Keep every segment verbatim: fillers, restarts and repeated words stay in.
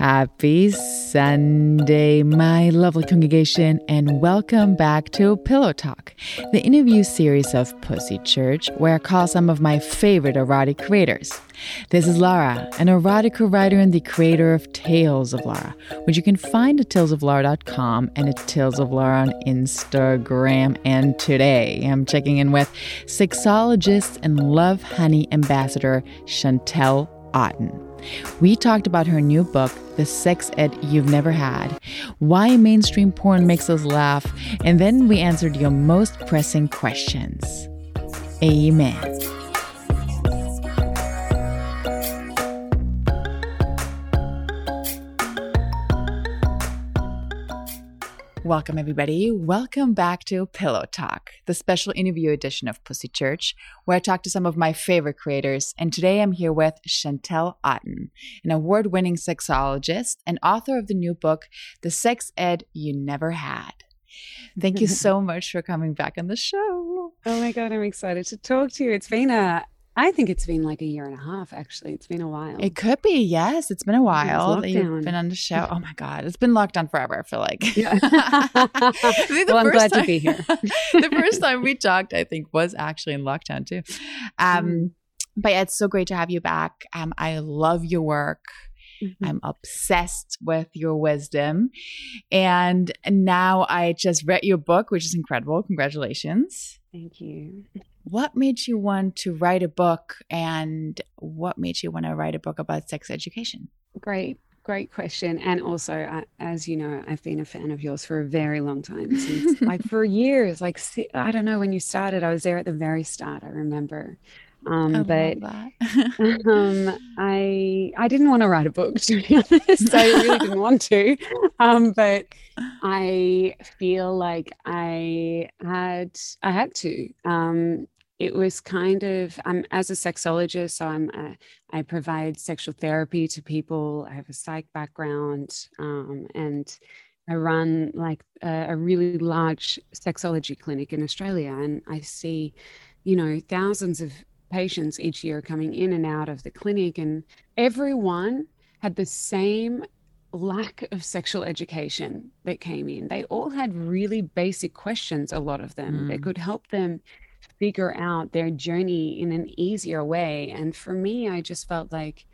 Happy Sunday, my lovely congregation, and welcome back to Pillow Talk, the interview series of Pussy Church, where I call some of my favorite erotic creators. This is Lara, an erotica writer and the creator of Tales of Lara, which you can find at tales of lara dot com and at Tales of Lara on Instagram. And today I'm checking in with sexologist and Love Honey ambassador Chantelle Otten. We talked about her new book, The Sex Ed You've Never Had, why mainstream porn makes us laugh, and then we answered your most pressing questions. Amen. Welcome, everybody. Welcome back to Pillow Talk, the special interview edition of Pussy Church, where I talk to some of my favorite creators. And today I'm here with Chantelle Otten, an award-winning sexologist and author of the new book, The Sex Ed You Never Had. Thank you so much for coming back on the show. Oh my God, I'm excited to talk to you. It's been a, I think it's been like a year and a half, actually. It's been a while. It could be, yes. It's been a while. You've been on the show. Oh my God. It's been locked down forever, I feel like. Yeah. I think the well, I'm glad time, to be here. The first time we talked, I think, was actually in lockdown too. Um, mm-hmm. But yeah, it's so great to have you back. Um, I love your work. Mm-hmm. I'm obsessed with your wisdom. And now I just read your book, which is incredible. Congratulations. Thank you. What made you want to write a book, and what made you want to write a book about sex education? Great, great question. And also, I, as you know, I've been a fan of yours for a very long time, since, like for years. Like, I don't know when you started. I was there at the very start, I remember. Um, I but um, I I didn't want to write a book, to be honest. I really didn't want to. Um, but I feel like I had I had to. Um, it was kind of I'm as a sexologist, so I'm a, I provide sexual therapy to people. I have a psych background, um, and I run like a, a really large sexology clinic in Australia, and I see, you know, thousands of patients each year coming in and out of the clinic, and everyone had the same lack of sexual education that came in. They all had really basic questions, a lot of them, mm. that could help them figure out their journey in an easier way. And for me, I just felt like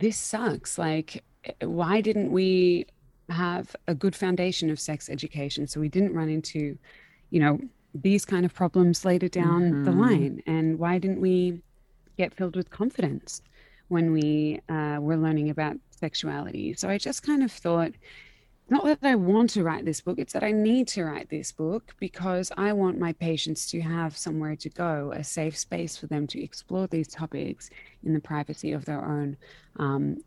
this sucks. Like, why didn't we have a good foundation of sex education so we didn't run into, you know, these kind of problems later down mm-hmm. the line? And why didn't we get filled with confidence when we uh, were learning about sexuality? So I just kind of thought, not that I want to write this book, it's that I need to write this book because I want my patients to have somewhere to go, a safe space for them to explore these topics in the privacy of their own um,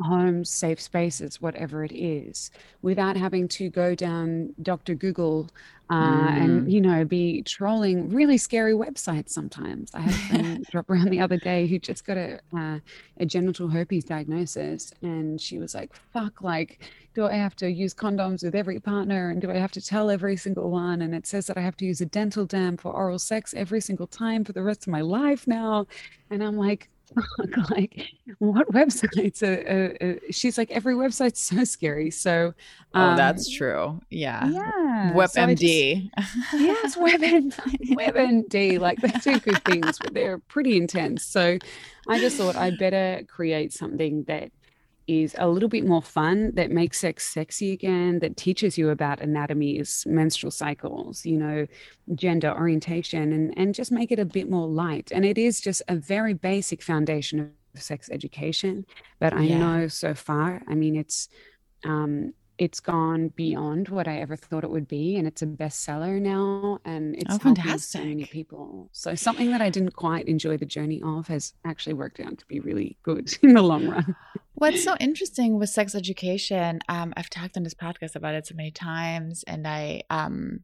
homes, safe spaces, whatever it is, without having to go down Doctor Google uh, mm. and, you know, be trolling really scary websites sometimes. I had a drop around the other day who just got a, uh, a genital herpes diagnosis, and she was like, fuck, like, do I have to use condoms with every partner, and do I have to tell every single one? And it says that I have to use a dental dam for oral sex every single time for the rest of my life now. And I'm like, like what websites uh, uh, uh, she's like, every website's so scary. So um, oh, that's true. Yeah. Yeah. WebMD. So yes, WebMD. WebMD. Like, they do good things, but they're pretty intense. So I just thought I'd better create something that is a little bit more fun, that makes sex sexy again, that teaches you about anatomies, menstrual cycles, you know, gender orientation, and, and just make it a bit more light. And it is just a very basic foundation of sex education. But I yeah. know so far, I mean, it's um, it's gone beyond what I ever thought it would be. And it's a bestseller now. And it's oh, fantastic. So many people. So something that I didn't quite enjoy the journey of has actually worked out to be really good in the long run. What's so interesting with sex education, um, I've talked on this podcast about it so many times, and I um,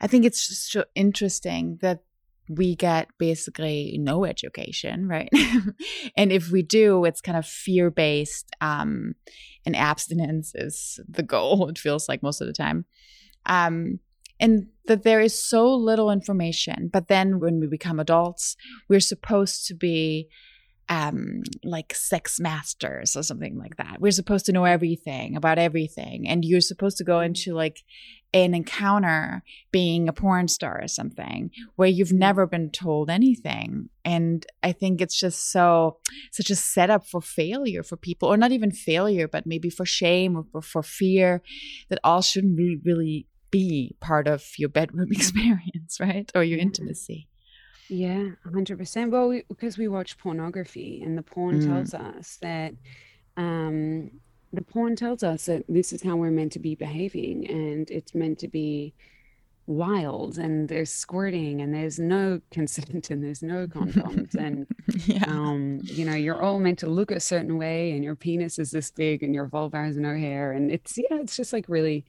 I think it's just so interesting that we get basically no education, right? And if we do, it's kind of fear-based, um, and abstinence is the goal, it feels like, most of the time. Um, and that there is so little information. But then when we become adults, we're supposed to be um, like sex masters or something like that. We're supposed to know everything about everything. And you're supposed to go into like an encounter being a porn star or something where you've never been told anything. And I think it's just so such a setup for failure for people, or not even failure, but maybe for shame or for, for fear, that all shouldn't really, really be part of your bedroom experience, right? Or your intimacy. Yeah, one hundred percent. Well, we, because we watch pornography, and the porn mm. tells us that um, the porn tells us that this is how we're meant to be behaving, and it's meant to be wild, and there's squirting, and there's no consent, and there's no condoms, and yeah. um, you know, you're all meant to look a certain way, and your penis is this big, and your vulva has no hair, and it's yeah, it's just like really.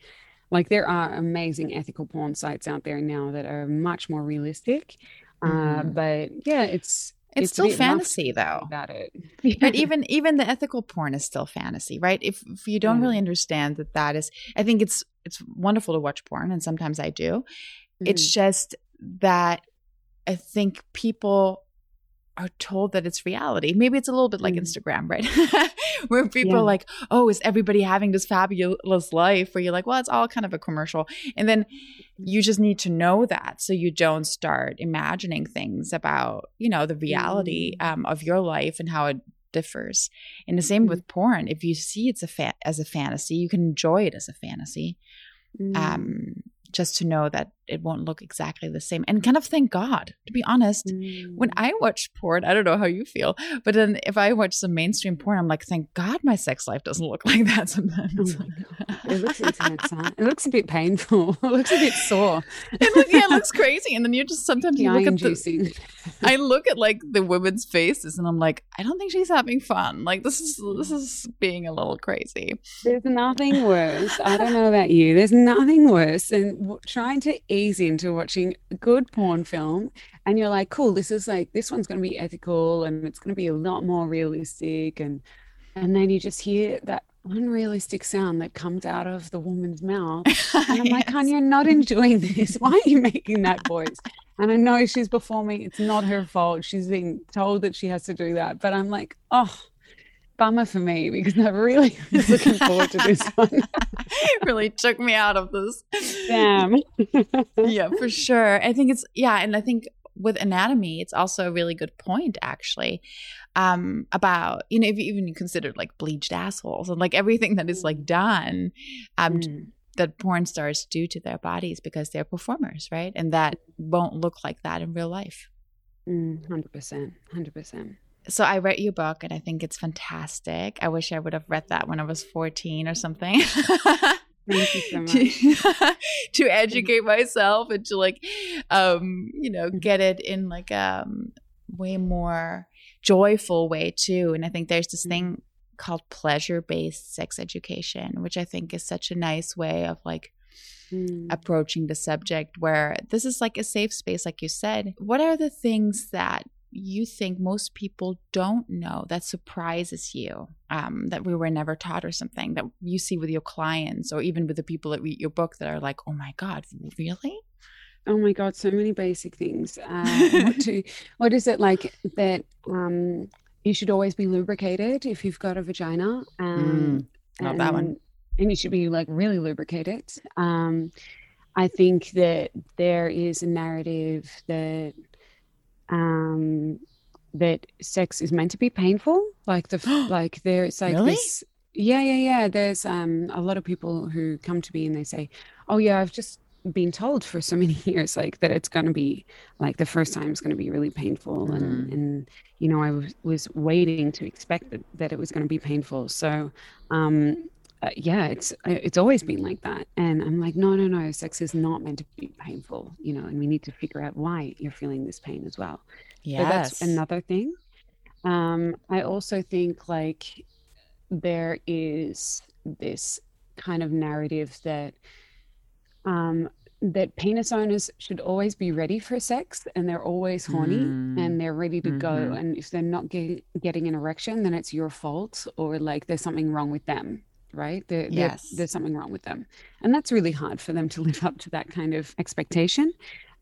Like, there are amazing ethical porn sites out there now that are much more realistic. Mm. Uh, but yeah, it's it's, it's still fantasy though. About it. But even even the ethical porn is still fantasy, right? If, if you don't yeah. really understand that that is, I think it's it's wonderful to watch porn, and sometimes I do. Mm. It's just that I think people are told that it's reality. Maybe it's a little bit like mm. Instagram, right? Where people yeah. are like, oh, is everybody having this fabulous life? Where you're like, well, it's all kind of a commercial. And then you just need to know that so you don't start imagining things about, you know, the reality mm. um, of your life and how it differs. And the same mm. with porn. If you see it's a fa- as a fantasy, you can enjoy it as a fantasy. Mm. Um just to know that it won't look exactly the same, and kind of thank God, to be honest. Mm. When I watch porn, I don't know how you feel, but then if I watch some mainstream porn, I'm like, thank God my sex life doesn't look like that sometimes. Oh like, it looks intense, huh? It looks a bit painful. It looks a bit sore. It look, yeah, it looks crazy. And then you're just sometimes you look at the, I look at like the women's faces, and I'm like, I don't think she's having fun. Like this is this is being a little crazy. There's nothing worse. I don't know about you. There's nothing worse than w- trying to ease into watching a good porn film, and you're like, cool, this is like, this one's going to be ethical, and it's going to be a lot more realistic, and and then you just hear that unrealistic sound that comes out of the woman's mouth, and I'm yes. like, hon, you're not enjoying this. Why are you making that voice? And I know she's performing, it's not her fault, she's being told that she has to do that, but I'm like, oh, bummer for me, because I really was looking forward to this one. It really took me out of this. Damn. Yeah, for sure. I think it's, yeah, and I think with anatomy, it's also a really good point, actually, um, about, you know, if you even consider like bleached assholes and like everything that is like done um, mm. that porn stars do to their bodies because they're performers, right? And that won't look like that in real life. Mm, one hundred percent. one hundred percent. So I read your book, and I think it's fantastic. I wish I would have read that when I was fourteen or something. Thank you so much. To, to educate myself and to like, um, you know, get it in like a um, way more joyful way too. And I think there's this thing called pleasure-based sex education, which I think is such a nice way of like mm. approaching the subject, where this is like a safe space, like you said. What are the things that you think most people don't know that surprises you, um, that we were never taught, or something that you see with your clients, or even with the people that read your book, that are like, oh my God, really? Oh my God, so many basic things. Uh, what, to, what is it like that um, you should always be lubricated if you've got a vagina? Um, mm, not and, that one. And you should be like really lubricated. Um, I think that there is a narrative that um that sex is meant to be painful, like the like there's like really? This yeah yeah yeah there's um a lot of people who come to me and they say, oh yeah, I've just been told for so many years like that it's going to be like the first time it's going to be really painful, mm. and and you know, I w- was waiting to expect that, that it was going to be painful, so um Uh, yeah, it's it's always been like that. And I'm like, no, no, no, sex is not meant to be painful, you know, and we need to figure out why you're feeling this pain as well. Yeah, so that's another thing. Um, I also think like there is this kind of narrative that um, that penis owners should always be ready for sex, and they're always horny mm. and they're ready to mm-hmm. go. And if they're not get, getting an erection, then it's your fault, or like there's something wrong with them. Right? They're, yes. they're, there's something wrong with them. And that's really hard for them to live up to that kind of expectation.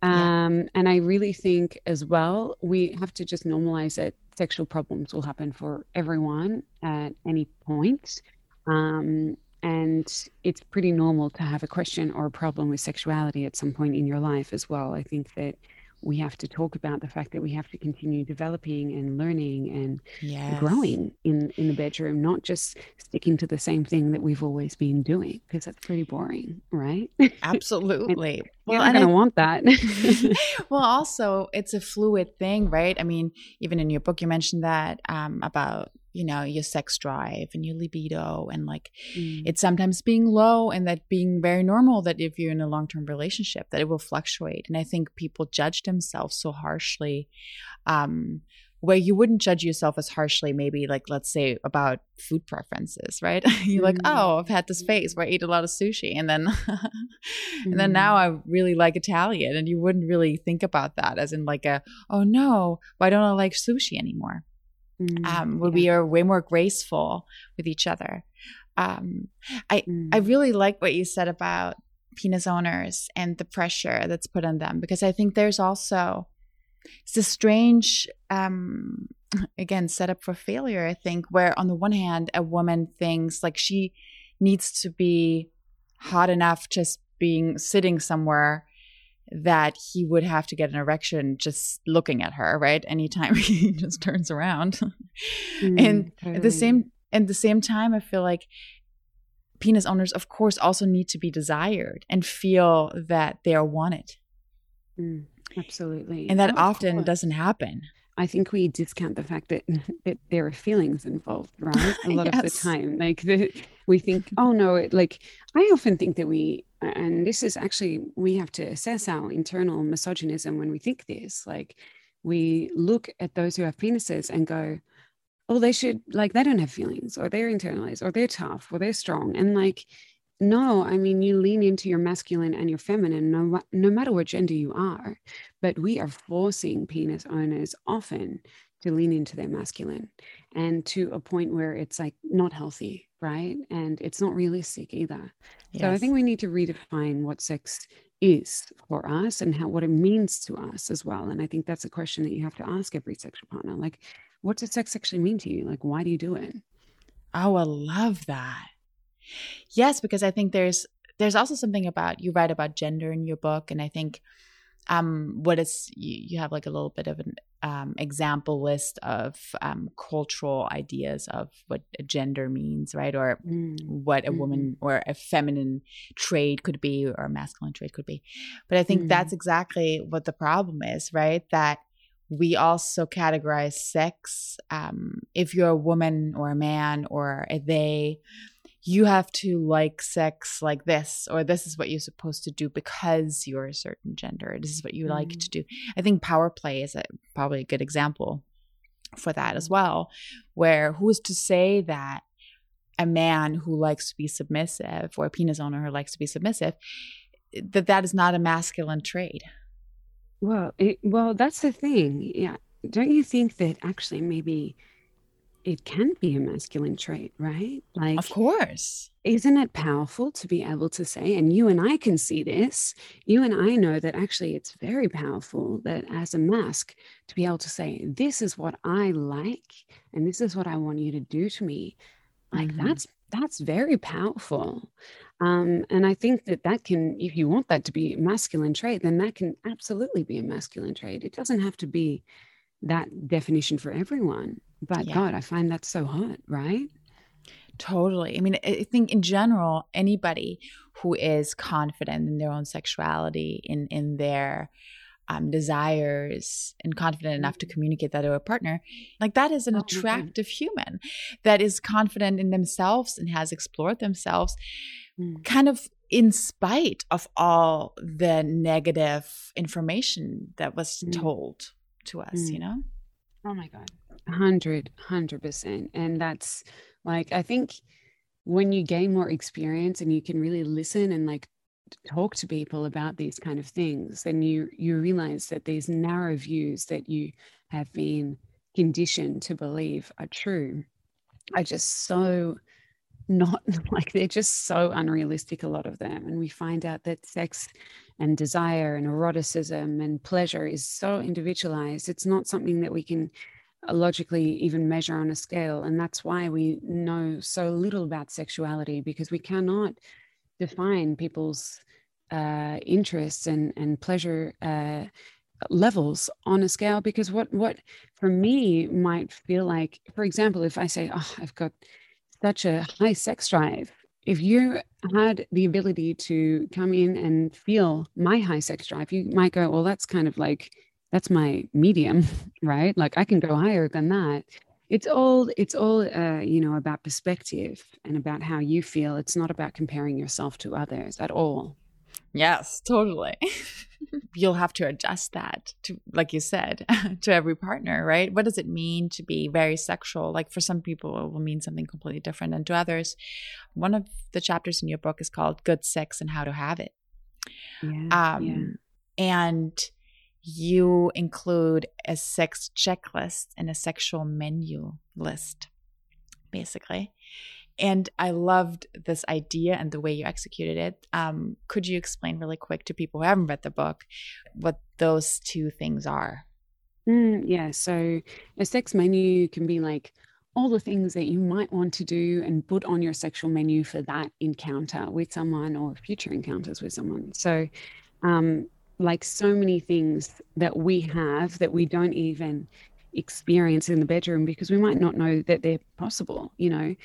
Um, yeah. And I really think as well, we have to just normalize it, sexual problems will happen for everyone at any point. Um, and it's pretty normal to have a question or a problem with sexuality at some point in your life as well. I think that we have to talk about the fact that we have to continue developing and learning and yes. growing in, in the bedroom, not just sticking to the same thing that we've always been doing, because that's pretty boring, right? Absolutely. and, well, I don't want that. Well, also, it's a fluid thing, right? I mean, even in your book, you mentioned that um, about, you know, your sex drive and your libido and like mm. it's sometimes being low, and that being very normal, that if you're in a long-term relationship, that it will fluctuate. And I think people judge themselves so harshly, um, where you wouldn't judge yourself as harshly, maybe like, let's say about food preferences, right? You're mm. like, oh, I've had this phase where I ate a lot of sushi, and then and mm. then now I really like Italian, and you wouldn't really think about that as in like a, oh no, why don't I like sushi anymore? Mm, um, where yeah. we are way more graceful with each other. Um, I mm. I really like what you said about penis owners and the pressure that's put on them, because I think there's also it's a strange um, again setup for failure. I think where on the one hand a woman thinks like she needs to be hot enough just being sitting somewhere that he would have to get an erection just looking at her, right? Anytime he just turns around. Mm, and totally. at the same at the same time, I feel like penis owners, of course, also need to be desired and feel that they are wanted. Mm, absolutely. And that oh, often doesn't happen. I think we discount the fact that, that there are feelings involved, right? A lot yes. of the time. Like the, we think, oh no, it, like I often think that we, and this is actually, we have to assess our internal misogynism when we think this. Like we look at those who have penises and go, oh, they should, like they don't have feelings, or they're internalized, or they're tough, or they're strong. And like, no, I mean, you lean into your masculine and your feminine, no, no matter what gender you are, but we are forcing penis owners often to lean into their masculine, and to a point where it's like not healthy, right? And it's not realistic either. Yes. So I think we need to redefine what sex is for us, and how, what it means to us as well. And I think that's a question that you have to ask every sexual partner. Like, what does sex actually mean to you? Like, why do you do it? Oh, I love that. Yes, because I think there's there's also something about, you write about gender in your book, and I think um, what is you, you have like a little bit of an um, example list of um, cultural ideas of what a gender means, right? Or mm. what a mm. woman or a feminine trait could be, or a masculine trait could be. But I think mm. that's exactly what the problem is, right? That we also categorize sex. Um, if you're a woman or a man or a they, you have to like sex like this, or this is what you're supposed to do because you're a certain gender. This is what you like mm. to do. I think power play is a, probably a good example for that as well, where who is to say that a man who likes to be submissive, or a penis owner who likes to be submissive, that that is not a masculine trait? Well, it, well, that's the thing. Yeah. Don't you think that actually maybe it can be a masculine trait, right? Like, of course. Isn't it powerful to be able to say, and you and I can see this, you and I know that actually it's very powerful that as a mask to be able to say, this is what I like, and this is what I want you to do to me. Like mm-hmm. that's, that's very powerful. Um, and I think that that can, if you want that to be a masculine trait, then that can absolutely be a masculine trait. It doesn't have to be that definition for everyone. But yeah. God, I find that so hard, right? Totally. I mean, I think in general, anybody who is confident in their own sexuality, in, in their um, desires, and confident enough to communicate that to a partner, like that is an oh, attractive okay. human that is confident in themselves and has explored themselves mm. kind of in spite of all the negative information that was mm. told to us, mm. you know? Oh my God. Hundred, hundred percent. And that's like, I think when you gain more experience and you can really listen and like talk to people about these kind of things, then you, you realize that these narrow views that you have been conditioned to believe are true are just so not like, they're just so unrealistic, a lot of them. And we find out that sex and desire and eroticism and pleasure is so individualized. It's not something that we can logically even measure on a scale. And that's why we know so little about sexuality, because we cannot define people's uh, interests and, and pleasure uh, levels on a scale. Because what, what for me might feel like, for example, if I say, oh, I've got such a high sex drive, if you had the ability to come in and feel my high sex drive, you might go, well, that's kind of like, that's my medium, right? Like I can go higher than that. It's all, it's all, uh, you know, about perspective and about how you feel. It's not about comparing yourself to others at all. Yes, totally. You'll have to adjust that to, like you said, to every partner, right? What does it mean to be very sexual? Like for some people, it will mean something completely different. And to others, one of the chapters in your book is called Good Sex and How to Have It. Yeah, um, yeah. And you include a sex checklist and a sexual menu list, basically. And I loved this idea and the way you executed it. Um, could you explain really quick to people who haven't read the book what those two things are? Mm, yeah. So a sex menu can be like all the things that you might want to do and put on your sexual menu for that encounter with someone or future encounters with someone. So, um, like so many things that we have that we don't even experience in the bedroom because we might not know that they're possible, you know.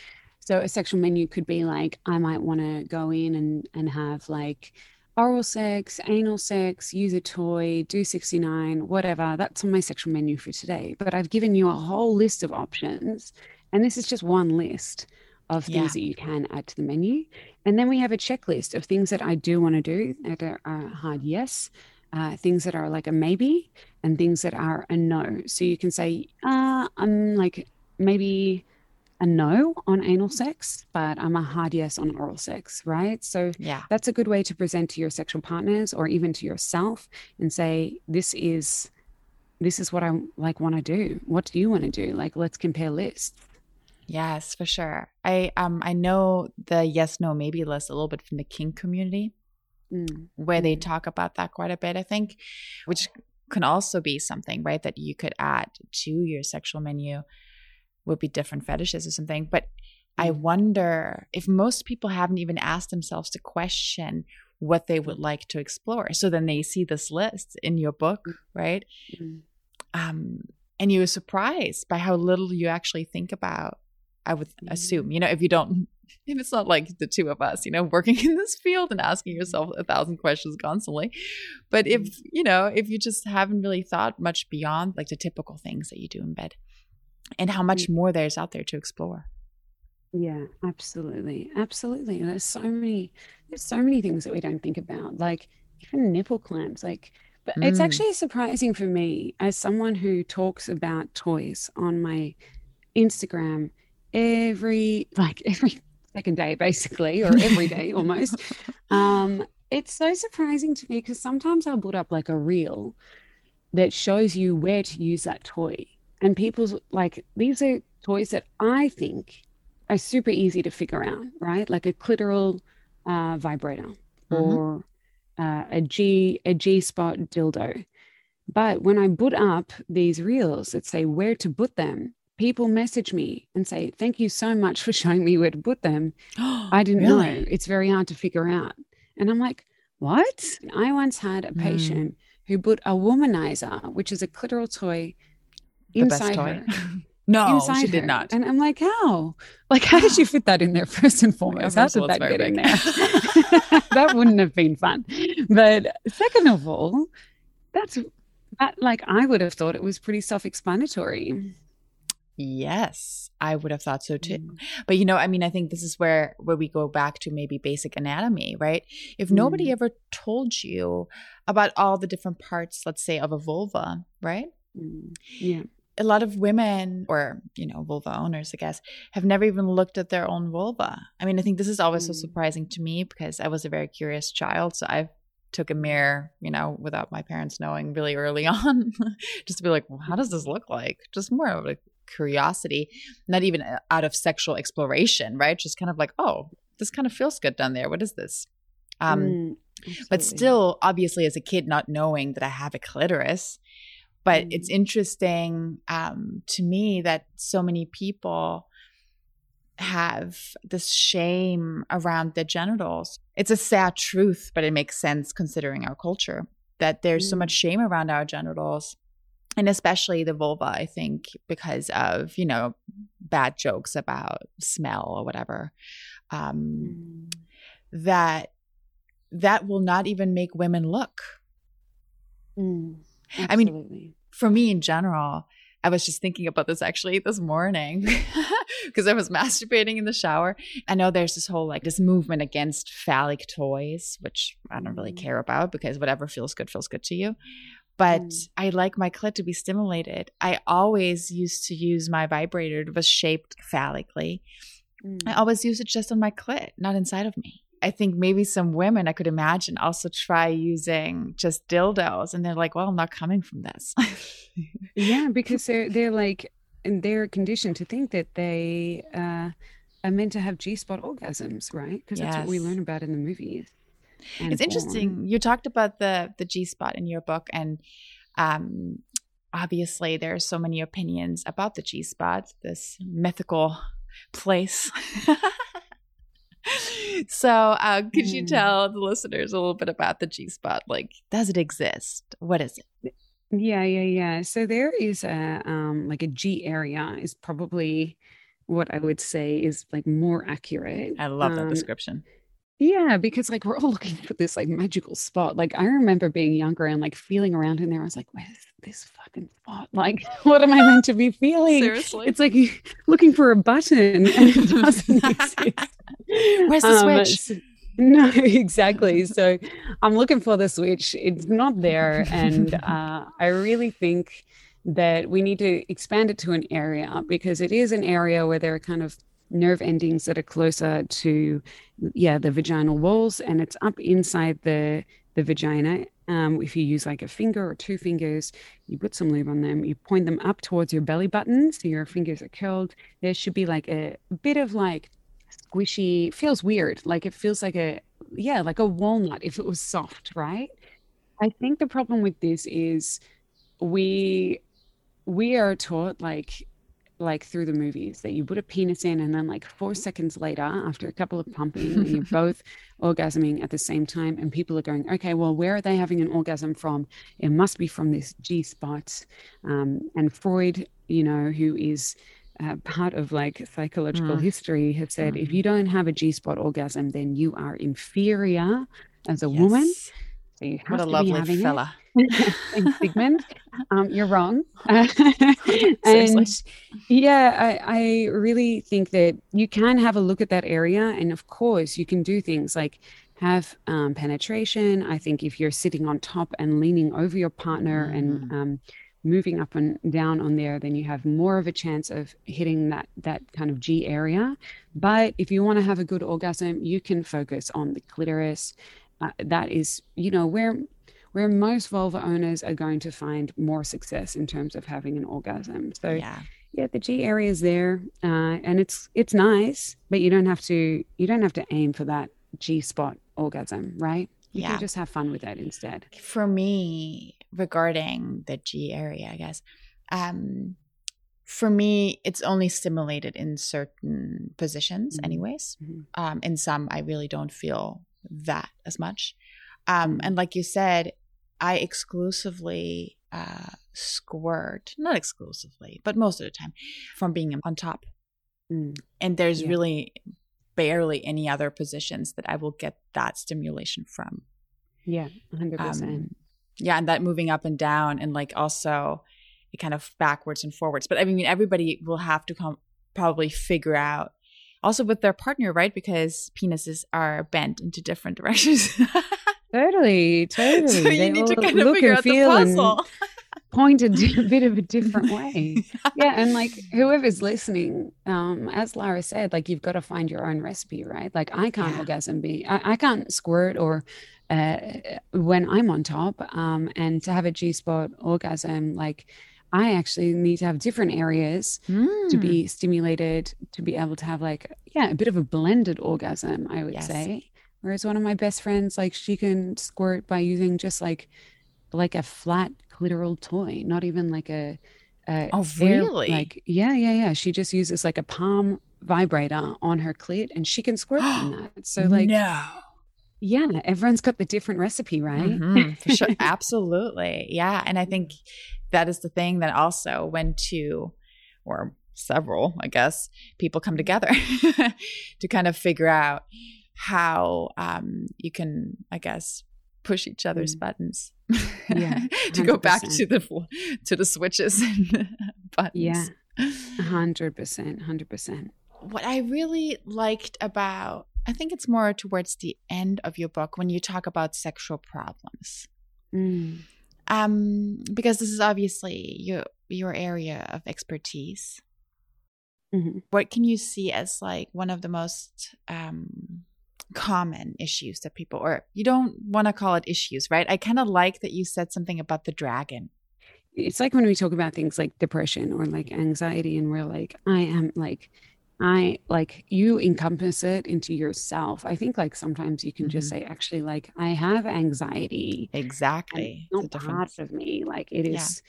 So a sexual menu could be like, I might want to go in and, and have like oral sex, anal sex, use a toy, do sixty-nine, whatever. That's on my sexual menu for today. But I've given you a whole list of options. And this is just one list of things yeah. that you can add to the menu. And then we have a checklist of things that I do want to do that are a hard yes, uh, things that are like a maybe, and things that are a no. So you can say, uh, I'm like maybe a no on anal sex, but I'm a hard yes on oral sex, right? So yeah. that's a good way to present to your sexual partners or even to yourself and say, this is this is what I like want to do. What do you want to do? Like, let's compare lists. Yes, for sure. I um I know the yes, no, maybe list a little bit from the kink community mm. where mm. they talk about that quite a bit, I think, which can also be something, right, that you could add to your sexual menu. Would be different fetishes or something. But I wonder if most people haven't even asked themselves the question what they would like to explore. So then they see this list in your book, right? Mm-hmm. Um, and you're surprised by how little you actually think about, I would mm-hmm. assume, you know, if you don't, if it's not like the two of us, you know, working in this field and asking yourself a thousand questions constantly. But mm-hmm. if, you know, if you just haven't really thought much beyond like the typical things that you do in bed. And how much more there's out there to explore. Yeah, absolutely. Absolutely. There's so many, there's so many things that we don't think about, like even nipple clamps, like, but mm. it's actually surprising for me as someone who talks about toys on my Instagram every, like every second day, basically, or every day almost. Um, it's so surprising to me because sometimes I'll put up like a reel that shows you where to use that toy. And people's like, these are toys that I think are super easy to figure out, right? Like a clitoral uh, vibrator mm-hmm. or uh, a G a G-spot dildo. But when I put up these reels that say where to put them, people message me and say, thank you so much for showing me where to put them. I didn't really? know. It's very hard to figure out. And I'm like, what? I once had a patient mm. who put a Womanizer, which is a clitoral toy, The inside best toy. Her. No, inside she did her. Not. And I'm like, how? Like, how did you fit that in there first and foremost? How did that get big. in there? That wouldn't have been fun. But second of all, that's that, like, I would have thought it was pretty self-explanatory. Yes, I would have thought so too. Mm. But, you know, I mean, I think this is where, where we go back to maybe basic anatomy, right? If nobody mm. ever told you about all the different parts, let's say, of a vulva, right? Mm. Yeah. A lot of women or, you know, vulva owners, I guess, have never even looked at their own vulva. I mean, I think this is always mm. so surprising to me because I was a very curious child. So I took a mirror, you know, without my parents knowing really early on, just to be like, well, how does this look like? Just more of a curiosity, not even out of sexual exploration, right? Just kind of like, oh, this kind of feels good down there. What is this? Um, mm, but still, obviously, as a kid, not knowing that I have a clitoris, But it's interesting um, to me that so many people have this shame around their genitals. It's a sad truth, but it makes sense considering our culture that there's mm. so much shame around our genitals, and especially the vulva, I think, because of, you know, bad jokes about smell or whatever, um, mm. that that will not even make women look. Mm. Absolutely. I mean, for me in general, I was just thinking about this actually this morning because I was masturbating in the shower. I know there's this whole like this movement against phallic toys, which I don't really care about because whatever feels good feels good to you. But mm. I like my clit to be stimulated. I always used to use my vibrator. It was shaped phallically. Mm. I always used it just on my clit, not inside of me. I think maybe some women I could imagine also try using just dildos, and they're like, well, I'm not coming from this. Yeah, because they're, they're like, and they're conditioned to think that they uh, are meant to have G-spot orgasms, right? Because yes. that's what we learn about in the movies. It's interesting. Porn. You talked about the, the G-spot in your book, and um, obviously there are so many opinions about the G-spot, this mythical place. So uh, could you tell the listeners a little bit about the G-spot? Like, does it exist? What is it? Yeah, yeah, yeah. So there is a um, like a G area is probably what I would say is like more accurate. I love that um, description. Yeah, because like we're all looking for this like magical spot. Like I remember being younger and like feeling around in there. I was like, where's this fucking spot? Like, what am I meant to be feeling? Seriously? It's like looking for a button and it doesn't exist. Where's the um, switch? No, exactly. So I'm looking for the switch. It's not there. And uh, I really think that we need to expand it to an area because it is an area where there are kind of nerve endings that are closer to, yeah, the vaginal walls, and it's up inside the the vagina. Um, if you use like a finger or two fingers, you put some lube on them, you point them up towards your belly button so your fingers are curled. There should be like a bit of like squishy, feels weird. Like it feels like a, yeah, like a walnut if it was soft, right? I think the problem with this is we we are taught like like through the movies that you put a penis in and then like four seconds later after a couple of pumping and you're both orgasming at the same time and people are going, okay, well, where are they having an orgasm from? It must be from this G-spot. Um, and Freud, you know, who is uh, part of like psychological mm. history has said, mm. if you don't have a G-spot orgasm, then you are inferior as a yes. woman. So you have what a to lovely be having fella. It. Thanks, Sigmund. Um, you're wrong. Uh, and yeah, I, I really think that you can have a look at that area. And of course, you can do things like have um, penetration. I think if you're sitting on top and leaning over your partner mm. and um, moving up and down on there, then you have more of a chance of hitting that, that kind of G area. But if you want to have a good orgasm, you can focus on the clitoris. Uh, that is, you know, where... where most vulva owners are going to find more success in terms of having an orgasm. So yeah, yeah the G area is there, uh, and it's it's nice, but you don't have to you don't have to aim for that G spot orgasm, right? You yeah. can just have fun with that instead. For me, regarding the G area, I guess, um, for me, it's only stimulated in certain positions, mm-hmm. anyways. Mm-hmm. Um, in some, I really don't feel that as much, um, and like you said. I exclusively uh, squirt, not exclusively, but most of the time from being on top. Mm. And there's yeah. really barely any other positions that I will get that stimulation from. Yeah, one hundred percent. Um, yeah, and that moving up and down and like also it kind of backwards and forwards. But I mean, everybody will have to come probably figure out also with their partner, right? Because penises are bent into different directions. Totally, totally. So you they need all to kind of look figure and out feel the puzzle. And point a d- bit of a different way. Yeah, and like whoever's listening, um, as Lara said, like you've got to find your own recipe, right? Like I can't yeah. orgasm be, I, I can't squirt or uh, when I'm on top, um, and to have a G-spot orgasm, like I actually need to have different areas mm. to be stimulated, to be able to have like, yeah, a bit of a blended orgasm, I would yes. say. Whereas one of my best friends, like she can squirt by using just like like a flat clitoral toy, not even like a, a oh really air, like yeah yeah yeah she just uses like a palm vibrator on her clit and she can squirt on that. So like no. yeah everyone's got the different recipe, right? Mm-hmm, for sure. Absolutely. Yeah. And I think that is the thing that also when two or several, I guess, people come together to kind of figure out how um, you can, I guess, push each other's mm. buttons. Yeah, to go back to the to the switches and buttons. Yeah, one hundred percent, one hundred percent. What I really liked about, I think it's more towards the end of your book when you talk about sexual problems. Mm. Um, because this is obviously your your area of expertise. Mm-hmm. What can you see as like one of the most um, common issues that people, or you don't want to call it issues, right? I kind of like that you said something about the dragon. It's like when we talk about things like depression or like anxiety and we're like, I am like, I like you encompass it into yourself. I think like sometimes you can mm-hmm. just say actually like I have anxiety. Exactly. It's not it's part different. Of me. Like it is. Yeah.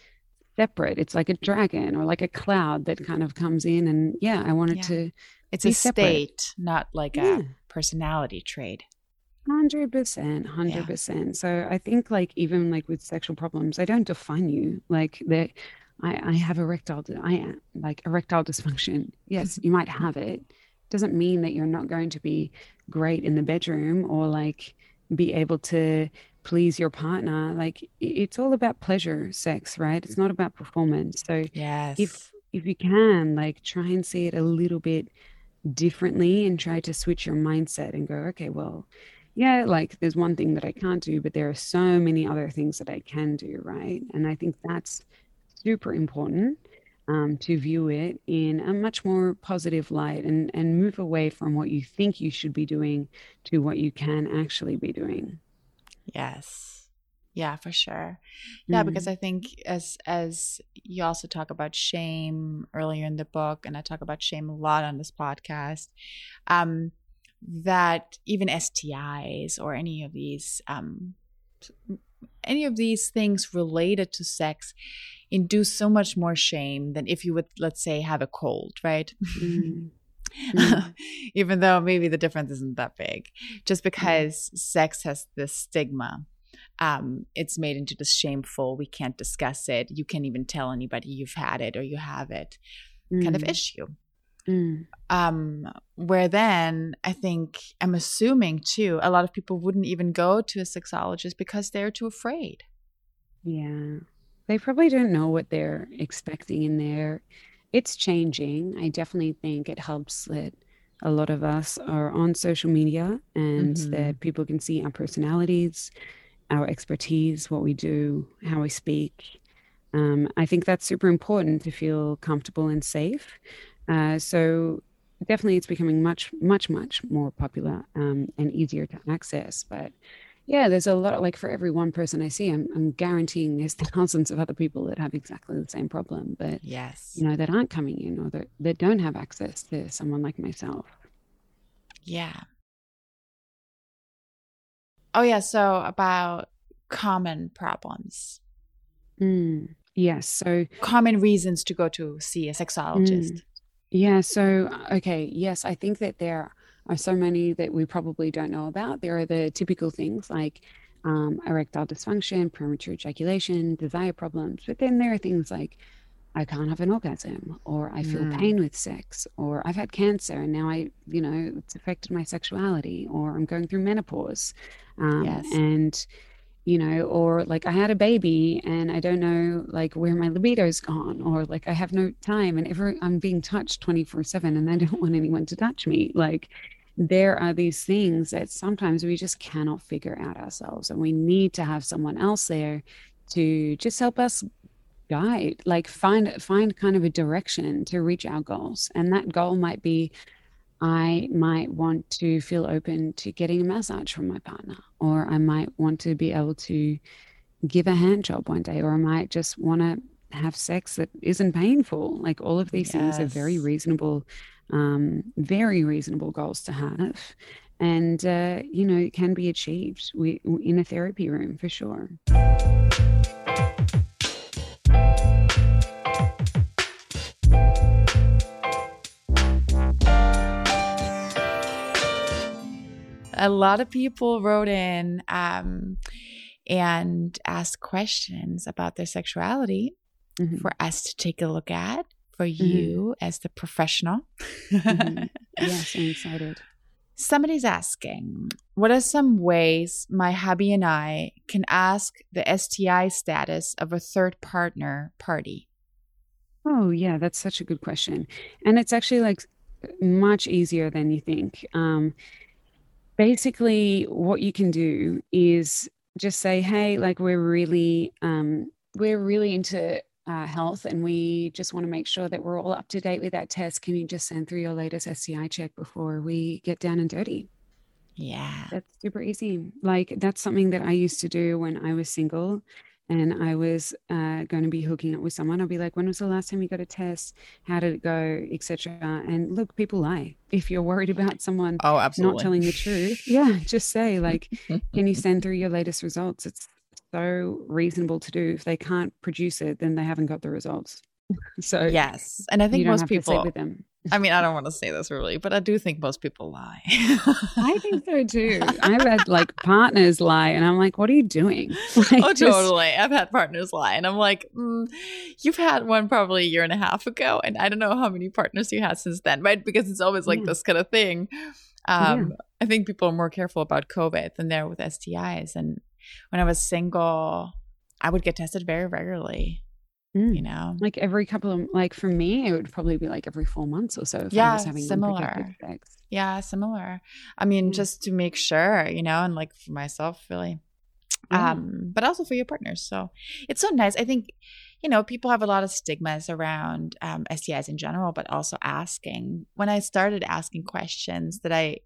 Separate. It's like a dragon or like a cloud that kind of comes in and yeah, I wanted yeah. to it's be a separate. State, not like yeah. a personality trait. Hundred percent, hundred percent. So I think like even like with sexual problems, I don't define you like that. I, I have erectile. I am like erectile dysfunction. Yes, you might have it. Doesn't mean that you're not going to be great in the bedroom or like be able to please your partner. Like it's all about pleasure sex, right? It's not about performance. So yes. if if you can like try and see it a little bit differently and try to switch your mindset and go, okay, well, yeah, like there's one thing that I can't do, but there are so many other things that I can do, right? And I think that's super important um, to view it in a much more positive light and, and move away from what you think you should be doing to what you can actually be doing. Yes. Yeah, for sure. Yeah, mm-hmm. because I think as as you also talk about shame earlier in the book, and I talk about shame a lot on this podcast, um, that even S T Is or any of these um, any of these things related to sex induce so much more shame than if you would, let's say, have a cold, right? Mm-hmm. Mm-hmm. Even though maybe the difference isn't that big, just because mm-hmm. sex has this stigma, um, it's made into this shameful, we can't discuss it, you can't even tell anybody you've had it or you have it mm-hmm. kind of issue. Mm-hmm. Um, where then I think, I'm assuming too, a lot of people wouldn't even go to a sexologist because they're too afraid. Yeah. They probably don't know what they're expecting in there. It's changing. I definitely think it helps that a lot of us are on social media and mm-hmm. that people can see our personalities, our expertise, what we do, how we speak. Um, I think that's super important to feel comfortable and safe. Uh, so definitely it's becoming much, much, much more popular um, and easier to access. But yeah, there's a lot, like for every one person I see, I'm, I'm guaranteeing there's thousands of other people that have exactly the same problem, but yes, you know, that aren't coming in or that, that don't have access to someone like myself. Yeah. Oh yeah. So about common problems. Mm, yes. So common reasons to go to see a sexologist. Mm, yeah. So, okay. Yes. I think that there are are so many that we probably don't know about. There are the typical things like um, erectile dysfunction, premature ejaculation, desire problems. But then there are things like I can't have an orgasm or I feel yeah. pain with sex or I've had cancer and now I, you know, it's affected my sexuality or I'm going through menopause. Um, yes. And, you know, or like I had a baby and I don't know like where my libido's gone or like I have no time and every, I'm being touched twenty-four seven and I don't want anyone to touch me. Like there are these things that sometimes we just cannot figure out ourselves and we need to have someone else there to just help us guide, like find find kind of a direction to reach our goals. And that goal might be I might want to feel open to getting a massage from my partner, or I might want to be able to give a hand job one day, or I might just want to have sex that isn't painful. Like all of these yes. things are very reasonable, um, very reasonable goals to have. And, uh, you know, it can be achieved we, in a therapy room for sure. a lot of people wrote in um, and asked questions about their sexuality mm-hmm. for us to take a look at, for mm-hmm. you as the professional. Mm-hmm. Yes, I'm excited. Somebody's asking, what are some ways my hubby and I can ask the S T I status of a third partner party? Oh, yeah, that's such a good question. And it's actually like much easier than you think. Um, basically, what you can do is just say, hey, like we're really, um, we're really into uh, health and we just want to make sure that we're all up to date with that test. Can you just send through your latest S T I check before we get down and dirty? Yeah. That's super easy. Like that's something that I used to do when I was single. And I was uh, going to be hooking up with someone. I'll be like, when was the last time you got a test? How did it go? et cetera. And look, people lie. If you're worried about someone oh, absolutely. not telling the truth, yeah, just say like, can you send through your latest results? It's so reasonable to do. If they can't produce it, then they haven't got the results. So yes, and I think most people. With them. I mean, I don't want to say this really, but I do think most people lie. I think so too. I've had like partners lie, and I'm like, "What are you doing?" Like, oh, just... totally. I've had partners lie, and I'm like, mm, "You've had one probably a year and a half ago, and I don't know how many partners you had since then, right?" Because it's always like yeah. this kind of thing. Um, yeah. I think people are more careful about COVID than they're with S T Is. And when I was single, I would get tested very regularly. Mm. You know, like every couple of, like for me, it would probably be like every four months or so. If yeah, I was having similar. Yeah, similar. I mean, mm. just to make sure, you know, and like for myself, really, mm. um, but also for your partners. So it's so nice. I think, you know, people have a lot of stigmas around um, S T Is in general, but also asking. When I started asking questions that I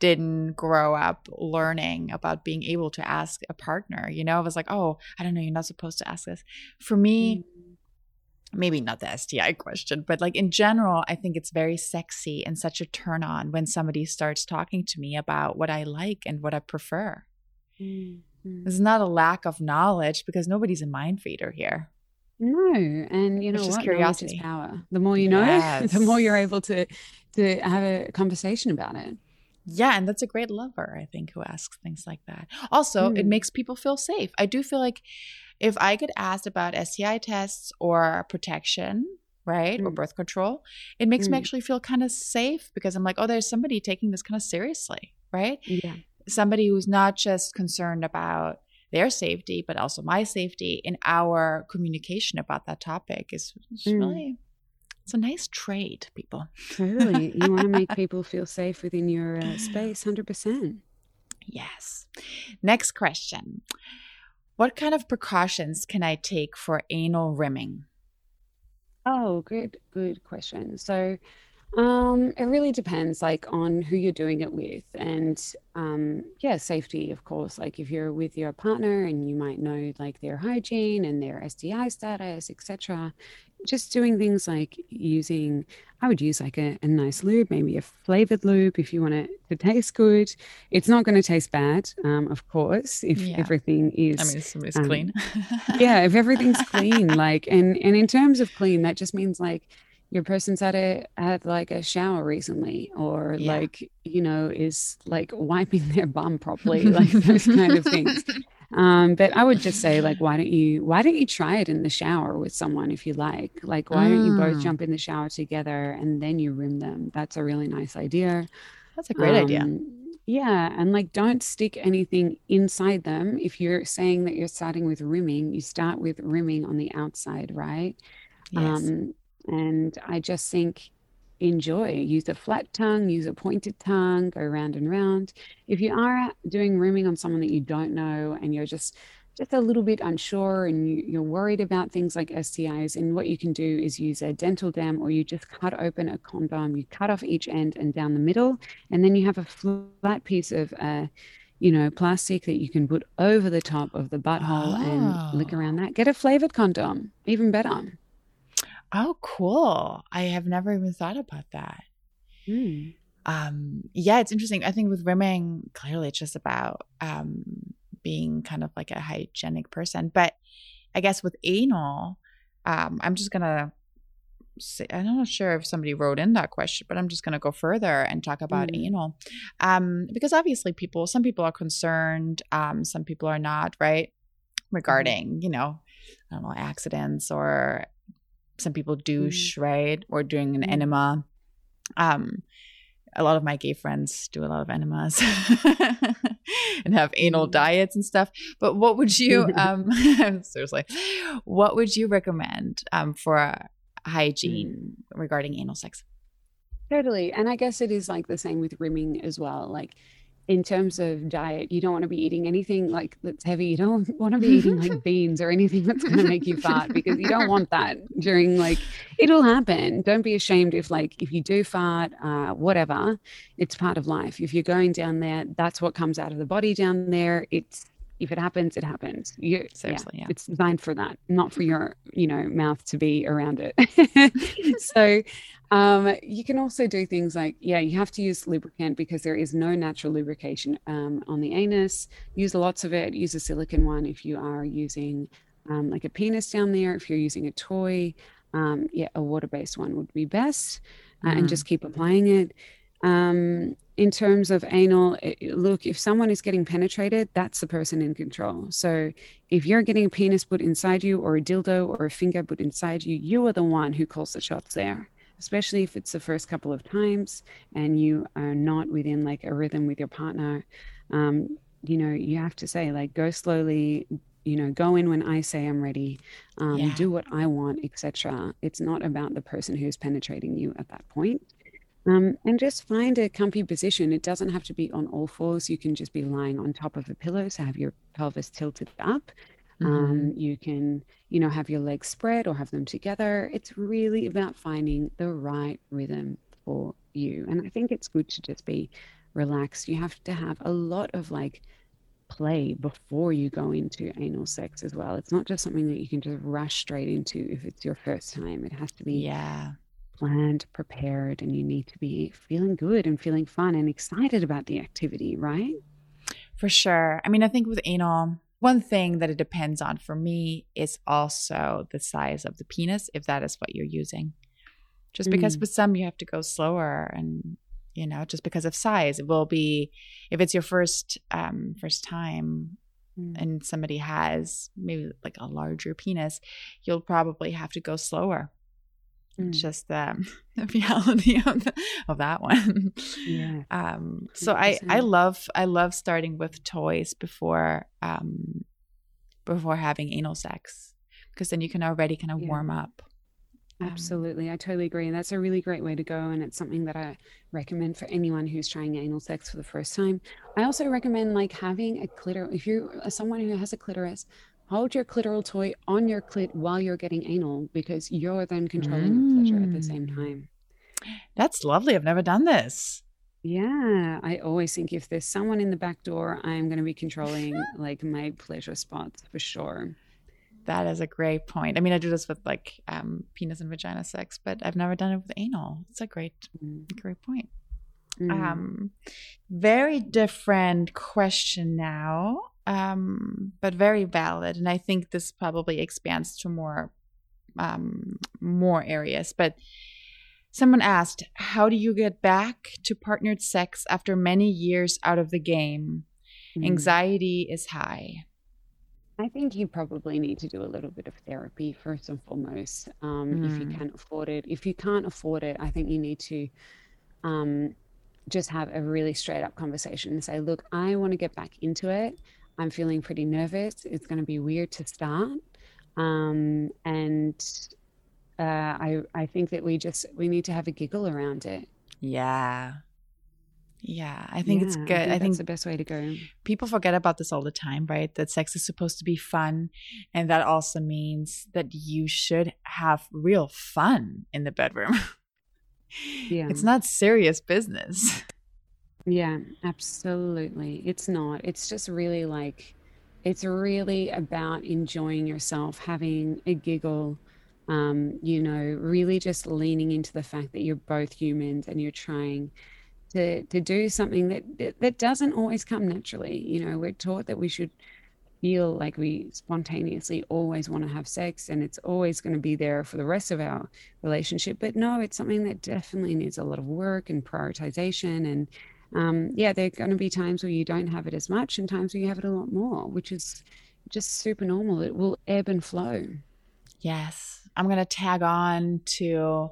didn't grow up learning about being able to ask a partner, you know, I was like, oh, I don't know, you're not supposed to ask this. For me, mm. maybe not the S T I question, but like in general, I think it's very sexy and such a turn on when somebody starts talking to me about what I like and what I prefer. Mm-hmm. There's not a lack of knowledge because nobody's a mind reader here. No. And you know, it's just what? Curiosity is power. The more you know, yes. the more you're able to, to have a conversation about it. Yeah. And that's a great lover, I think, who asks things like that. Also, mm. it makes people feel safe. I do feel like if I get asked about S T I tests or protection, right, mm. or birth control, it makes mm. me actually feel kind of safe because I'm like, oh, there's somebody taking this kind of seriously, right? Yeah. Somebody who's not just concerned about their safety, but also my safety in our communication about that topic is, is mm. really – it's a nice trait, people. Totally. You want to make people feel safe within your uh, space, one hundred percent. Yes. Next question. What kind of precautions can I take for anal rimming? Oh, good, good question. So um, it really depends like on who you're doing it with and um, yeah, safety, of course. Like if you're with your partner and you might know like their hygiene and their S T I status, et cetera. Just doing things like using, I would use like a, a nice lube, maybe a flavored lube if you want it to taste good. It's not going to taste bad, um, of course, if yeah. everything is I mean, it's, it's um, clean. Yeah, if everything's clean, like, and, and in terms of clean, that just means like your person's had a had like a shower recently or yeah. like, you know, is like wiping their bum properly, like those kind of things. Um, but I would just say, like, why don't you why don't you try it in the shower with someone if you like? Like, why mm. don't you both jump in the shower together and then you rim them? That's a really nice idea. That's a great um, idea. Yeah. And like, don't stick anything inside them. If you're saying that you're starting with rimming, you start with rimming on the outside, right? Yes. Um, and I just think enjoy. Use a flat tongue, use a pointed tongue, go round and round. If you are doing rimming on someone that you don't know and you're just just a little bit unsure and you, you're worried about things like S T Is, and what you can do is use a dental dam or you just cut open a condom, you cut off each end and down the middle, and then you have a flat piece of uh, you know, plastic that you can put over the top of the butthole oh. and lick around that. Get a flavored condom, even better. Oh, cool. I have never even thought about that. Mm. Um, yeah, it's interesting. I think with rimming, clearly it's just about um, being kind of like a hygienic person. But I guess with anal, um, I'm just going to say, I'm not sure if somebody wrote in that question, but I'm just going to go further and talk about mm. anal. Um, because obviously people, some people are concerned, um, some people are not, right? Regarding, you know, I don't know, accidents, or some people douche, mm. right? Or doing an mm. enema. Um, a lot of my gay friends do a lot of enemas and have anal diets and stuff. But what would you, um, seriously, what would you recommend um, for hygiene mm. regarding anal sex? Totally. And I guess it is like the same with rimming as well. Like, in terms of diet, you don't want to be eating anything like that's heavy. You don't want to be eating like beans or anything that's going to make you fart, because you don't want that during, like, it'll happen. Don't be ashamed if like, if you do fart, uh, whatever, it's part of life. If you're going down there, that's what comes out of the body down there. It's, if it happens, it happens. You, Seriously, yeah, yeah. It's designed for that, not for your, you know, mouth to be around it. So um, you can also do things like, yeah, you have to use lubricant because there is no natural lubrication um, on the anus. Use lots of it. Use a silicone one if you are using um, like a penis down there. If you're using a toy, um, yeah, a water-based one would be best. Uh, mm. And just keep applying it. Um, in terms of anal, look, if someone is getting penetrated, that's the person in control. So if you're getting a penis put inside you, or a dildo or a finger put inside you, you are the one who calls the shots there, especially if it's the first couple of times and you are not within like a rhythm with your partner. Um, you know, you have to say like, go slowly, you know, go in when I say I'm ready, um, yeah. do what I want, et cetera. It's not about the person who's penetrating you at that point. Um, and just find a comfy position. It doesn't have to be on all fours. You can just be lying on top of a pillow. So have your pelvis tilted up. Mm-hmm. Um, you can, you know, have your legs spread or have them together. It's really about finding the right rhythm for you. And I think it's good to just be relaxed. You have to have a lot of like play before you go into anal sex as well. It's not just something that you can just rush straight into if it's your first time. It has to be, yeah. planned, prepared, and you need to be feeling good and feeling fun and excited about the activity, right? For sure. I mean, I think with anal, one thing that it depends on for me is also the size of the penis, if that is what you're using. Just because mm. with some you have to go slower, and you know, just because of size, it will be, if it's your first um, first time mm. and somebody has maybe like a larger penis, you'll probably have to go slower. Just the, the reality of, the, of that one. Yeah. Um, so I, I love I love starting with toys before um, before having anal sex, because then you can already kind of yeah. warm up. Absolutely. I totally agree. And that's a really great way to go. And it's something that I recommend for anyone who's trying anal sex for the first time. I also recommend like having a clitoris. If you are someone who has a clitoris, hold your clitoral toy on your clit while you're getting anal, because you're then controlling mm. your pleasure at the same time. That's lovely. I've never done this. Yeah. I always think if there's someone in the back door, I'm going to be controlling like my pleasure spots for sure. That is a great point. I mean, I do this with like um, penis and vagina sex, but I've never done it with anal. It's a great, mm. great point. Mm. Um, very different question now. Um, but very valid. And I think this probably expands to more, um, more areas. But someone asked, how do you get back to partnered sex after many years out of the game? Mm. Anxiety is high. I think you probably need to do a little bit of therapy first and foremost. Um, mm. If you can afford it, if you can't afford it, I think you need to, um, just have a really straight up conversation and say, look, I want to get back into it. I'm feeling pretty nervous. It's going to be weird to start. Um, and uh, I I think that we just, we need to have a giggle around it. Yeah. Yeah. I think yeah, it's good. I think, I think that's the best way to go. People forget about this all the time, right? That sex is supposed to be fun. And that also means that you should have real fun in the bedroom. Yeah. It's not serious business. Yeah, absolutely. It's not. It's just really like, it's really about enjoying yourself, having a giggle, um, you know, really just leaning into the fact that you're both humans and you're trying to to do something that that doesn't always come naturally. You know, we're taught that we should feel like we spontaneously always want to have sex and it's always going to be there for the rest of our relationship. But no, it's something that definitely needs a lot of work and prioritization. And um, yeah, there are going to be times where you don't have it as much and times where you have it a lot more, which is just super normal. It will ebb and flow. Yes. I'm going to tag on to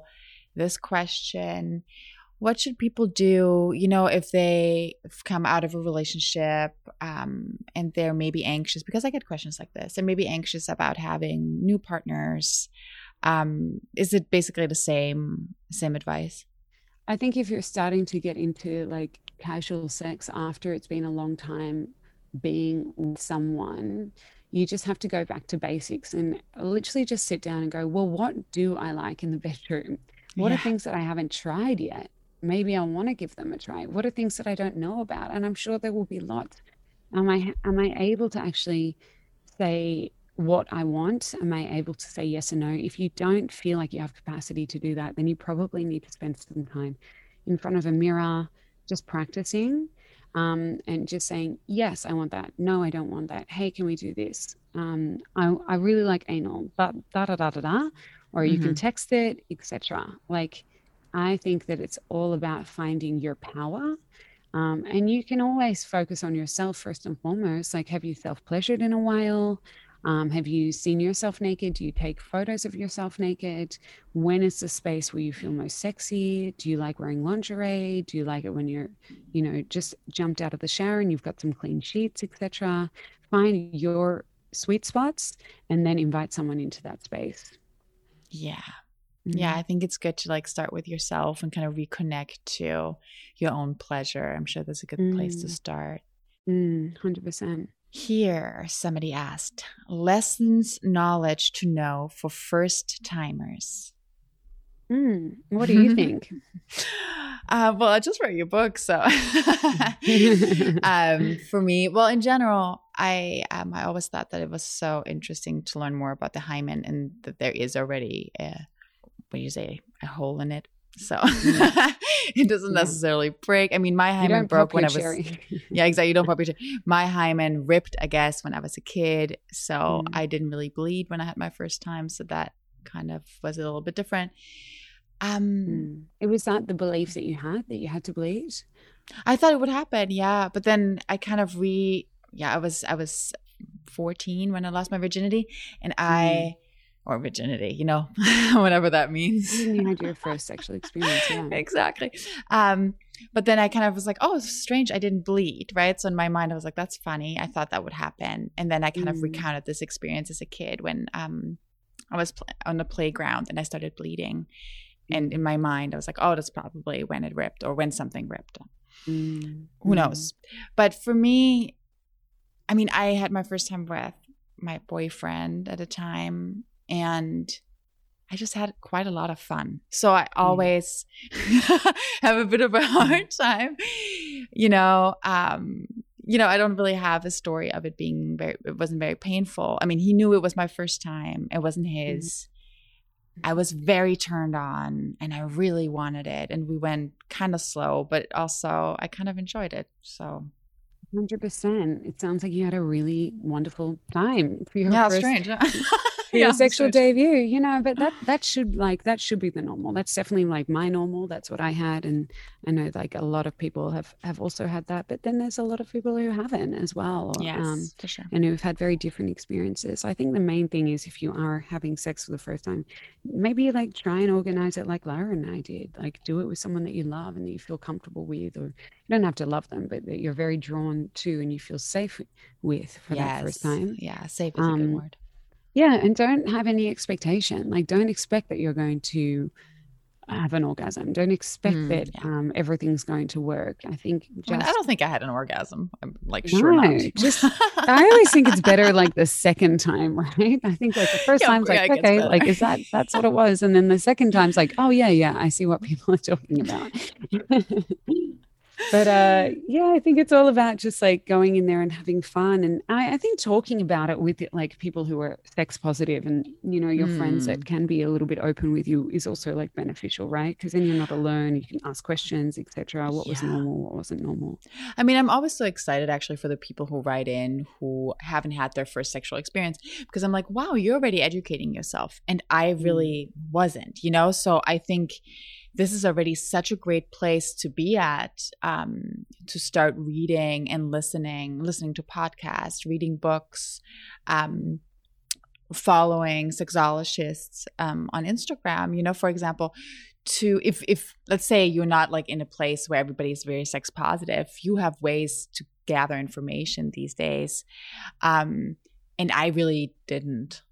this question. What should people do, you know, if they come out of a relationship um, and they're maybe anxious, because I get questions like this, and maybe anxious about having new partners. Um, is it basically the same, same advice? I think if you're starting to get into like casual sex after it's been a long time being with someone, you just have to go back to basics and literally just sit down and go, well, what do I like in the bedroom? What yeah. are things that I haven't tried yet? Maybe I want to give them a try. What are things that I don't know about? And I'm sure there will be lots. Am I am I able to actually say what I want? Am I able to say yes or no? If you don't feel like you have capacity to do that, then you probably need to spend some time in front of a mirror, just practicing um, and just saying, yes, I want that. No, I don't want that. Hey, can we do this? Um, I, I really like anal, but da-da-da-da-da. Or you mm-hmm. can text it, et cetera. Like, I think that it's all about finding your power. Um, and you can always focus on yourself first and foremost. Like, have you self-pleasured in a while? Um, have you seen yourself naked? Do you take photos of yourself naked? When is the space where you feel most sexy? Do you like wearing lingerie? Do you like it when you're, you know, just jumped out of the shower and you've got some clean sheets, et cetera? Find your sweet spots and then invite someone into that space. Yeah. Yeah, I think it's good to like start with yourself and kind of reconnect to your own pleasure. I'm sure that's a good mm. place to start. Mm, one hundred percent. Here, somebody asked, lessons, knowledge to know for first timers. Mm, what do you think? uh, well, I just read your book, so um, for me, well, in general, I um, I always thought that it was so interesting to learn more about the hymen and that there is already a, what do you say, a hole in it. So yeah. It doesn't yeah. necessarily break. I mean, my hymen broke when I was cherry. Yeah, exactly. You don't pop your cherry. My hymen ripped, I guess, when I was a kid. So mm. I didn't really bleed when I had my first time. So that kind of was a little bit different. Um, it was that the belief that you had that you had to bleed? I thought it would happen, yeah. But then I kind of re yeah, I was I was fourteen when I lost my virginity and I mm. or virginity, you know, whatever that means. You had your first sexual experience, yeah. Exactly. Um, but then I kind of was like, oh, it's strange, I didn't bleed, right? So in my mind, I was like, that's funny. I thought that would happen. And then I kind mm. of recounted this experience as a kid when um I was pl- on the playground and I started bleeding. And in my mind, I was like, oh, that's probably when it ripped or when something ripped. Mm. Who knows? But for me, I mean, I had my first time with my boyfriend at the time. And I just had quite a lot of fun. So I always mm. have a bit of a hard time, you know, um, you know, I don't really have a story of it being very, it wasn't very painful. I mean, he knew it was my first time. It wasn't his. Mm. I was very turned on and I really wanted it. And we went kind of slow, but also I kind of enjoyed it. So. one hundred percent. It sounds like you had a really wonderful time for your yeah, first strange. yeah, sexual strange. debut, you know, but that, that should like, that should be the normal. That's definitely like my normal. That's what I had. And I know like a lot of people have, have also had that, but then there's a lot of people who haven't as well. Yes, um, for sure. And who've had very different experiences. I think the main thing is if you are having sex for the first time, maybe like try and organize it like Lara and I did, like do it with someone that you love and that you feel comfortable with, or you don't have to love them, but that you're very drawn to and you feel safe with for yes. that first time. Yeah. Safe is um, a good word. Yeah, and don't have any expectation. Like, don't expect that you're going to have an orgasm. Don't expect mm, that yeah. um, everything's going to work. I think just... I, mean, I don't think I had an orgasm. I'm like, no, sure not. Just, I always think it's better, like, the second time, right? I think, like, the first yeah, time's yeah, like, okay, like, is that, that's what it was. And then the second time's like, oh, yeah, yeah, I see what people are talking about. But uh, yeah, I think it's all about just like going in there and having fun. And I, I think talking about it with like people who are sex positive and, you know, your mm. friends that can be a little bit open with you is also like beneficial, right? Because then you're not alone. You can ask questions, et cetera. What yeah. was normal? What wasn't normal? I mean, I'm always so excited actually for the people who write in who haven't had their first sexual experience, because I'm like, wow, you're already educating yourself. And I really mm. wasn't, you know? So I think this is already such a great place to be at, um, to start reading and listening, listening to podcasts, reading books, um, following sexologists um, on Instagram. You know, for example, to if if let's say you're not like in a place where everybody's very sex positive, you have ways to gather information these days, um, and I really didn't.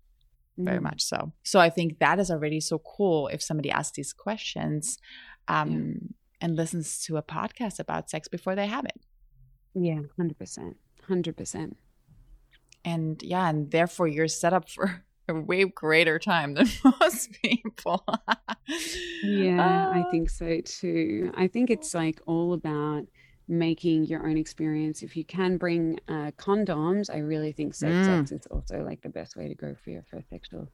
Very much so. So I think that is already so cool if somebody asks these questions um, yeah. and listens to a podcast about sex before they have it. Yeah, one hundred percent. one hundred percent. And yeah, and therefore you're set up for a way greater time than most people. yeah, uh, I think so too. I think it's like all about making your own experience. If you can bring uh, condoms, I really think safe mm. sex is also like the best way to go for your first sexual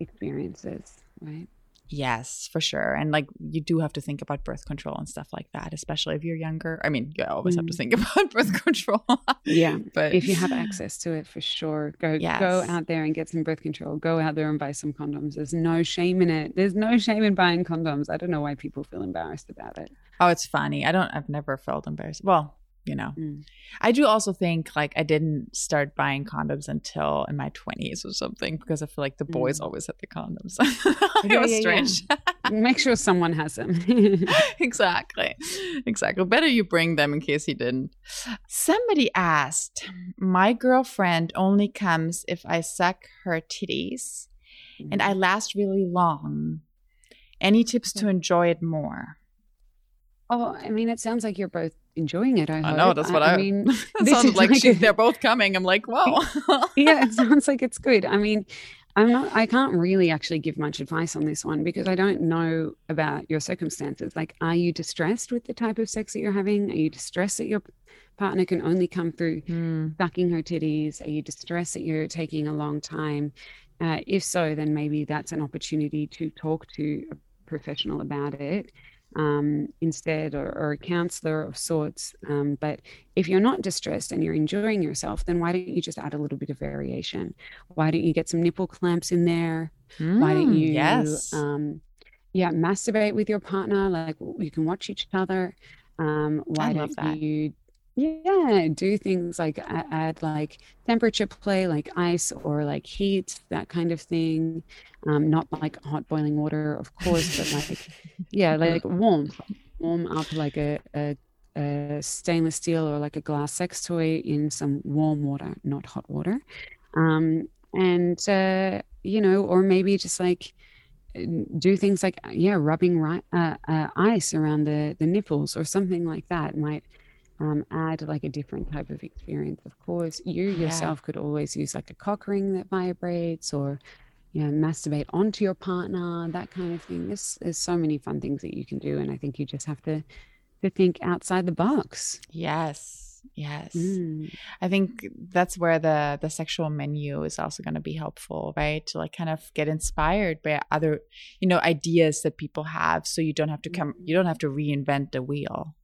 experiences, right? Yes, for sure. And like you do have to think about birth control and stuff like that, especially if you're younger. I mean, you always mm. have to think about birth control. yeah. But if you have access to it, for sure, go yes. go out there and get some birth control. Go out there and buy some condoms. There's no shame in it. There's no shame in buying condoms. I don't know why people feel embarrassed about it. Oh, it's funny. I don't I've never felt embarrassed. Well, you know, mm. I do also think like I didn't start buying condoms until in my twenties or something, because I feel like the boys mm. always had the condoms. it yeah, was yeah, strange. Yeah. Make sure someone has them. exactly. Exactly. Better you bring them in case he didn't. Somebody asked, my girlfriend only comes if I suck her titties mm. and I last really long. Any tips yeah. to enjoy it more? Oh, I mean, it sounds like you're both enjoying it. I, I hope. know that's what I, I mean. It sounds like, like she, a, they're both coming. I'm like, whoa. yeah, it sounds like it's good. I mean, I'm not. I can't really actually give much advice on this one because I don't know about your circumstances. Like, are you distressed with the type of sex that you're having? Are you distressed that your partner can only come through mm. sucking her titties? Are you distressed that you're taking a long time? Uh, if so, then maybe that's an opportunity to talk to a professional about it. Um, instead or, or a counselor of sorts. Um, but if you're not distressed and you're enjoying yourself, then why don't you just add a little bit of variation? Why don't you get some nipple clamps in there? Mm, why don't you, yes. um, yeah, masturbate with your partner? Like you can watch each other. Um, why I love don't that. you, yeah, do things like add like temperature play, like ice or like heat, that kind of thing. Um, not like hot boiling water, of course, but like, yeah, like warm, warm up like a, a, a stainless steel or like a glass sex toy in some warm water, not hot water. Um, and, uh, you know, or maybe just like do things like, yeah, rubbing ri- uh, uh, ice around the, the nipples or something like that might um, add like a different type of experience. Of course, you yourself yeah. could always use like a cock ring that vibrates or, you know, masturbate onto your partner, that kind of thing. There's, there's so many fun things that you can do. And I think you just have to, to think outside the box. Yes. Yes. Mm. I think that's where the, the sexual menu is also going to be helpful, right? To like kind of get inspired by other, you know, ideas that people have. So you don't have to come, you don't have to reinvent the wheel.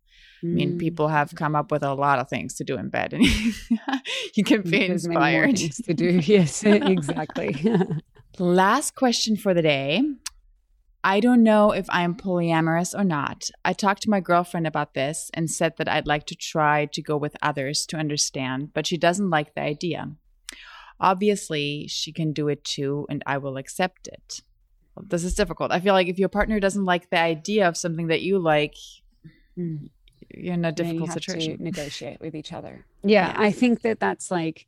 I mean, people have come up with a lot of things to do in bed, and you can be There's inspired. Many more things to do, yes, exactly. Last question for the day. I don't know if I'm polyamorous or not. I talked to my girlfriend about this and said that I'd like to try to go with others to understand, but she doesn't like the idea. Obviously, she can do it too, and I will accept it. This is difficult. I feel like if your partner doesn't like the idea of something that you like, mm. you're in a difficult situation to negotiate with each other. Yeah, yeah. I think that that's like,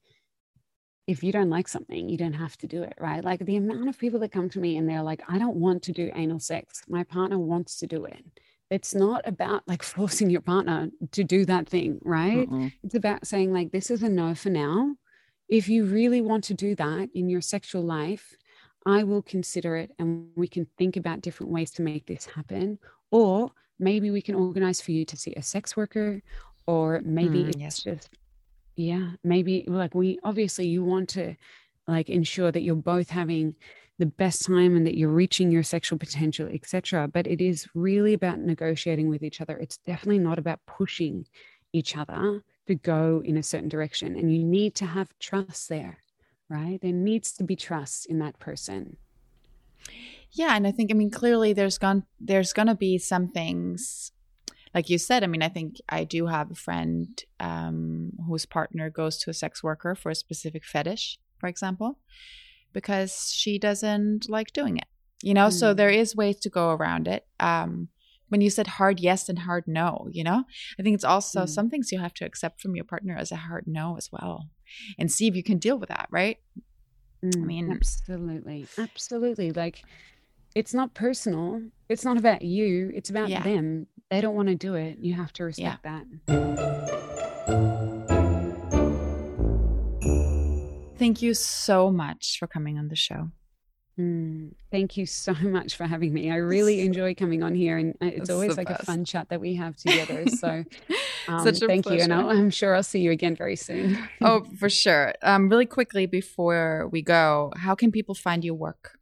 if you don't like something, you don't have to do it, right? Like the amount of people that come to me and they're like, I don't want to do anal sex. My partner wants to do it. It's not about like forcing your partner to do that thing, right? Uh-uh. It's about saying like, this is a no for now. If you really want to do that in your sexual life, I will consider it and we can think about different ways to make this happen. Or maybe we can organize for you to see a sex worker, or maybe mm, it's yes. just, yeah, maybe like we, obviously you want to like ensure that you're both having the best time and that you're reaching your sexual potential, et cetera. But it is really about negotiating with each other. It's definitely not about pushing each other to go in a certain direction. And you need to have trust there, right? There needs to be trust in that person. Yeah. And I think, I mean, clearly there's gone, there's going to be some things, like you said. I mean, I think I do have a friend um, whose partner goes to a sex worker for a specific fetish, for example, because she doesn't like doing it, you know? Mm. So there is ways to go around it. Um, when you said hard yes and hard no, you know, I think it's also mm. some things you have to accept from your partner as a hard no as well, and see if you can deal with that, right? Mm, I mean, absolutely. Absolutely. Like, it's not personal. It's not about you. It's about yeah. them. They don't want to do it. You have to respect yeah. that. Thank you so much for coming on the show. Mm, thank you so much for having me. I really enjoy coming on here, and it's always like best. a fun chat that we have together. So um, Such a thank pleasure. you. And I'll, I'm sure I'll see you again very soon. Oh, for sure. Um, really quickly before we go, how can people find your work?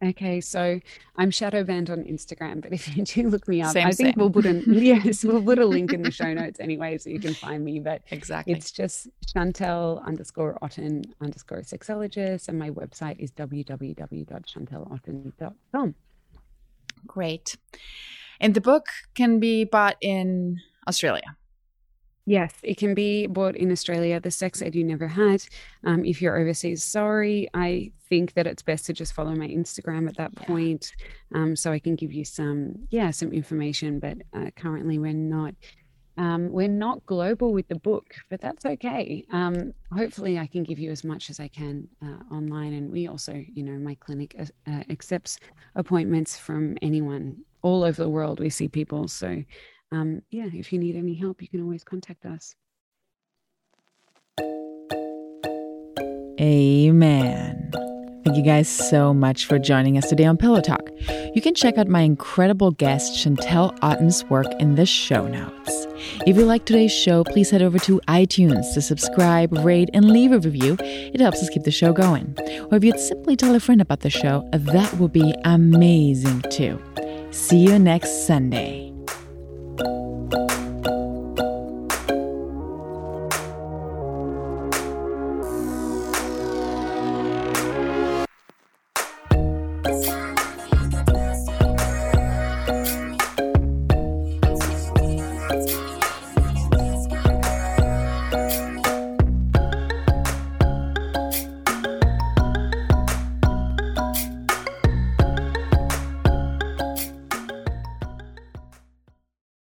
Okay, so I'm shadow banned on Instagram, but if you do look me up, same, I think same. we'll put an yes, we'll put a link in the show notes anyway, so you can find me. But exactly, it's just Chantelle underscore Otten underscore sexologist, and my website is w w w dot chantelle otten dot com. Great, and the book can be bought in Australia. Yes, it can be bought in Australia, The Sex Ed You Never Had. Um, if you're overseas, sorry, I think that it's best to just follow my Instagram at that yeah. point, um, so I can give you some, yeah, some information. But uh, currently we're not, um, we're not global with the book, but that's okay. Um, hopefully I can give you as much as I can uh, online. And we also, you know, my clinic uh, uh, accepts appointments from anyone all over the world. We see people, so... Um, yeah, if you need any help, you can always contact us. Amen. Thank you guys so much for joining us today on Pillow Talk. You can check out my incredible guest, Chantelle Otten's work in the show notes. If you like today's show, please head over to iTunes to subscribe, rate, and leave a review. It helps us keep the show going. Or if you'd simply tell a friend about the show, that would be amazing too. See you next Sunday.